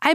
I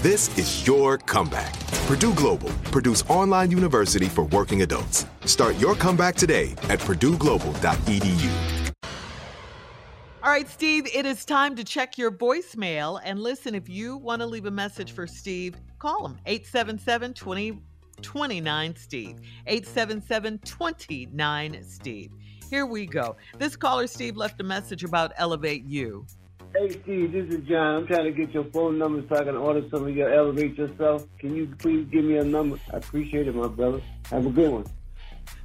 This is your comeback. Purdue Global, Purdue's online university for working adults. Start your comeback today at purdueglobal.edu. All right, Steve, it is time to check your voicemail. And listen, if you want to leave a message for Steve, call him 877-29-STEVE. 877-29-STEVE. Here we go. This caller, Steve, left a message about Elevate U. Hey, Steve, this is John. I'm trying to get your phone number so I can order some of your Elevate Yourself. Can you please give me a number? I appreciate it, my brother. Have a good one.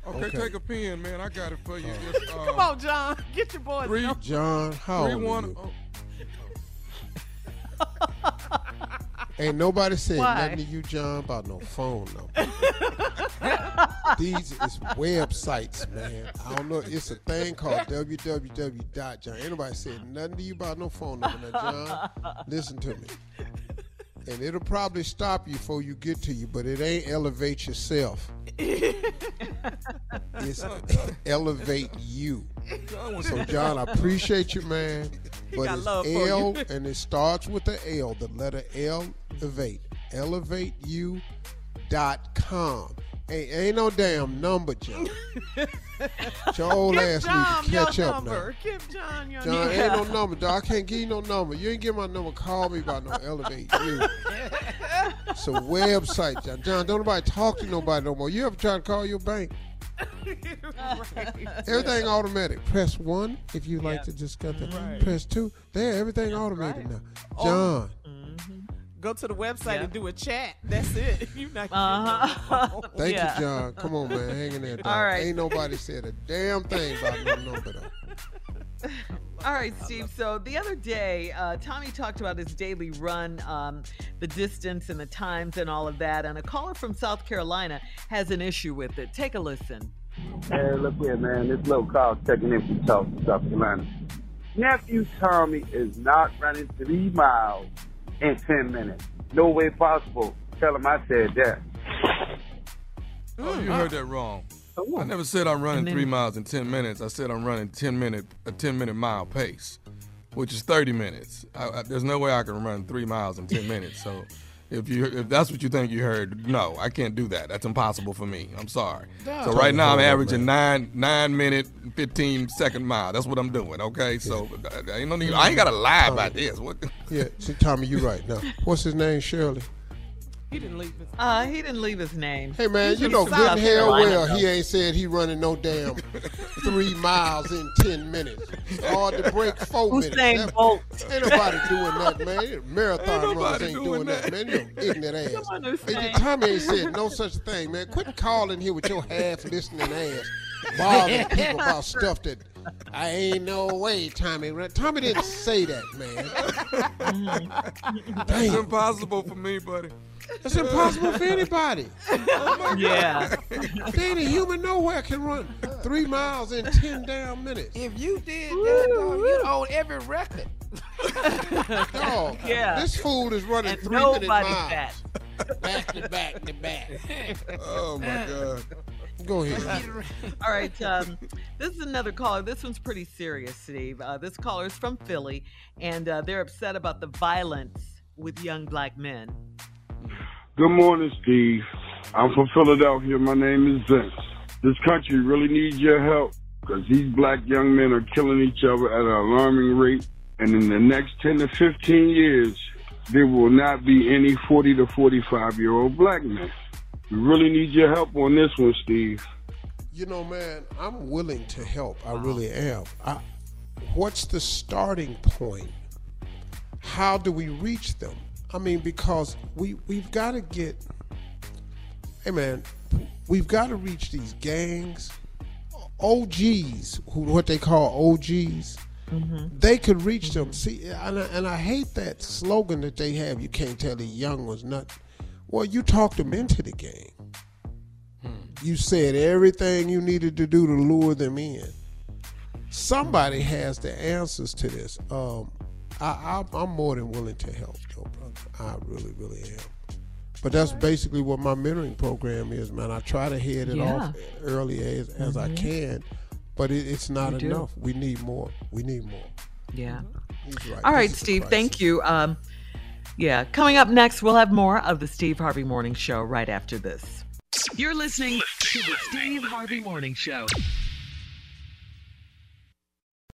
Okay, take a pen, man. I got it for you. Just, come on, John. Get your boys. John, how old are you? Ain't nobody said nothing to you, John, about no phone number. These is websites, man. I don't know. It's a thing called www.john. Ain't nobody said nothing to you about no phone number, now, John. Listen to me. And it'll probably stop you before you get to you, but it ain't Elevate Yourself. It's Elevate You. So, John, I appreciate you, man. But it's L, and it starts with the L, the letter L, Elevate. ElevateU.com. Ain't no damn number, John. Your old ass need to catch up now. Give John your number. John, ain't no number, dog. I can't give you no number. You ain't give my number. Call me about no Elevate You. It's a website, John. John, don't nobody talk to nobody no more. You ever try to call your bank? Right. Everything automatic. Press 1 if you like to just cut that. Right. Press 2. There, everything automated now. John. Go to the website and do a chat. That's it. You're not Thank you, John. Come on, man. Hang in there, dog. All right. Ain't nobody said a damn thing about no number, though. All right, Steve. So the other day, Tommy talked about his daily run, the distance and the times and all of that. And a caller from South Carolina has an issue with it. Take a listen. Hey, look here, man. This little Carl's checking in from South Carolina. Nephew Tommy is not running 3 miles in 10 minutes. No way possible. Tell him I said that. Oh, you heard that wrong. I never said I'm running 3 miles in 10 minutes. I said I'm running 10-minute mile pace, which is 30 minutes. There's no way I can run 3 miles in 10 minutes. So if that's what you think you heard, no, I can't do that. That's impossible for me. I'm sorry. So right now I'm averaging 9 minute, 15-second mile. That's what I'm doing, okay? So I ain't got to lie about this. What? Yeah, see, Tommy, you're right. Now, what's his name, Shirley? He didn't leave his name. Hey, man, you know good and hell well he ain't said he running no damn 3 miles in 10 minutes. It's hard to break 4 minutes. That, ain't nobody doing that, man. Marathon runners ain't doing that, man. You're ignorant ass. Hey, Tommy ain't said no such thing, man. Quit calling here with your half-listening ass, bothering people about stuff that I ain't no way, Tommy. Tommy didn't say that, man. That's impossible for me, buddy. That's impossible for anybody. Oh yeah. They ain't a human nowhere can run 3 miles in 10 damn minutes. If you did that, dog, you own every record. Dog, yeah. This fool is running and 3 minute miles. Back to back to back. Oh, my God. Go ahead. All right. This is another caller. This one's pretty serious, Steve. This caller is from Philly, and they're upset about the violence with young black men. Good morning, Steve. I'm from Philadelphia. My name is Vince. This country really needs your help because these black young men are killing each other at an alarming rate. And in the next 10 to 15 years, there will not be any 40 to 45-year-old black men. We really need your help on this one, Steve. You know, man, I'm willing to help. I really am. What's the starting point? How do we reach them? I mean, because we've got to get, hey man, we've got to reach these gangs, OGs, what they call OGs. Mm-hmm. They could reach them. See, and I hate that slogan that they have. You can't tell the young ones nothing. Well, you talked them into the game. You said everything you needed to do to lure them in. Somebody has the answers to this. I'm more than willing to help, though, brother. I really, really am. But that's basically what my mentoring program is, man. I try to head it off early as I can, but it's not enough. We need more. Yeah. Right. All right, Steve, thank you. Yeah, coming up next, we'll have more of the Steve Harvey Morning Show right after this. You're listening to the Steve Harvey Morning Show.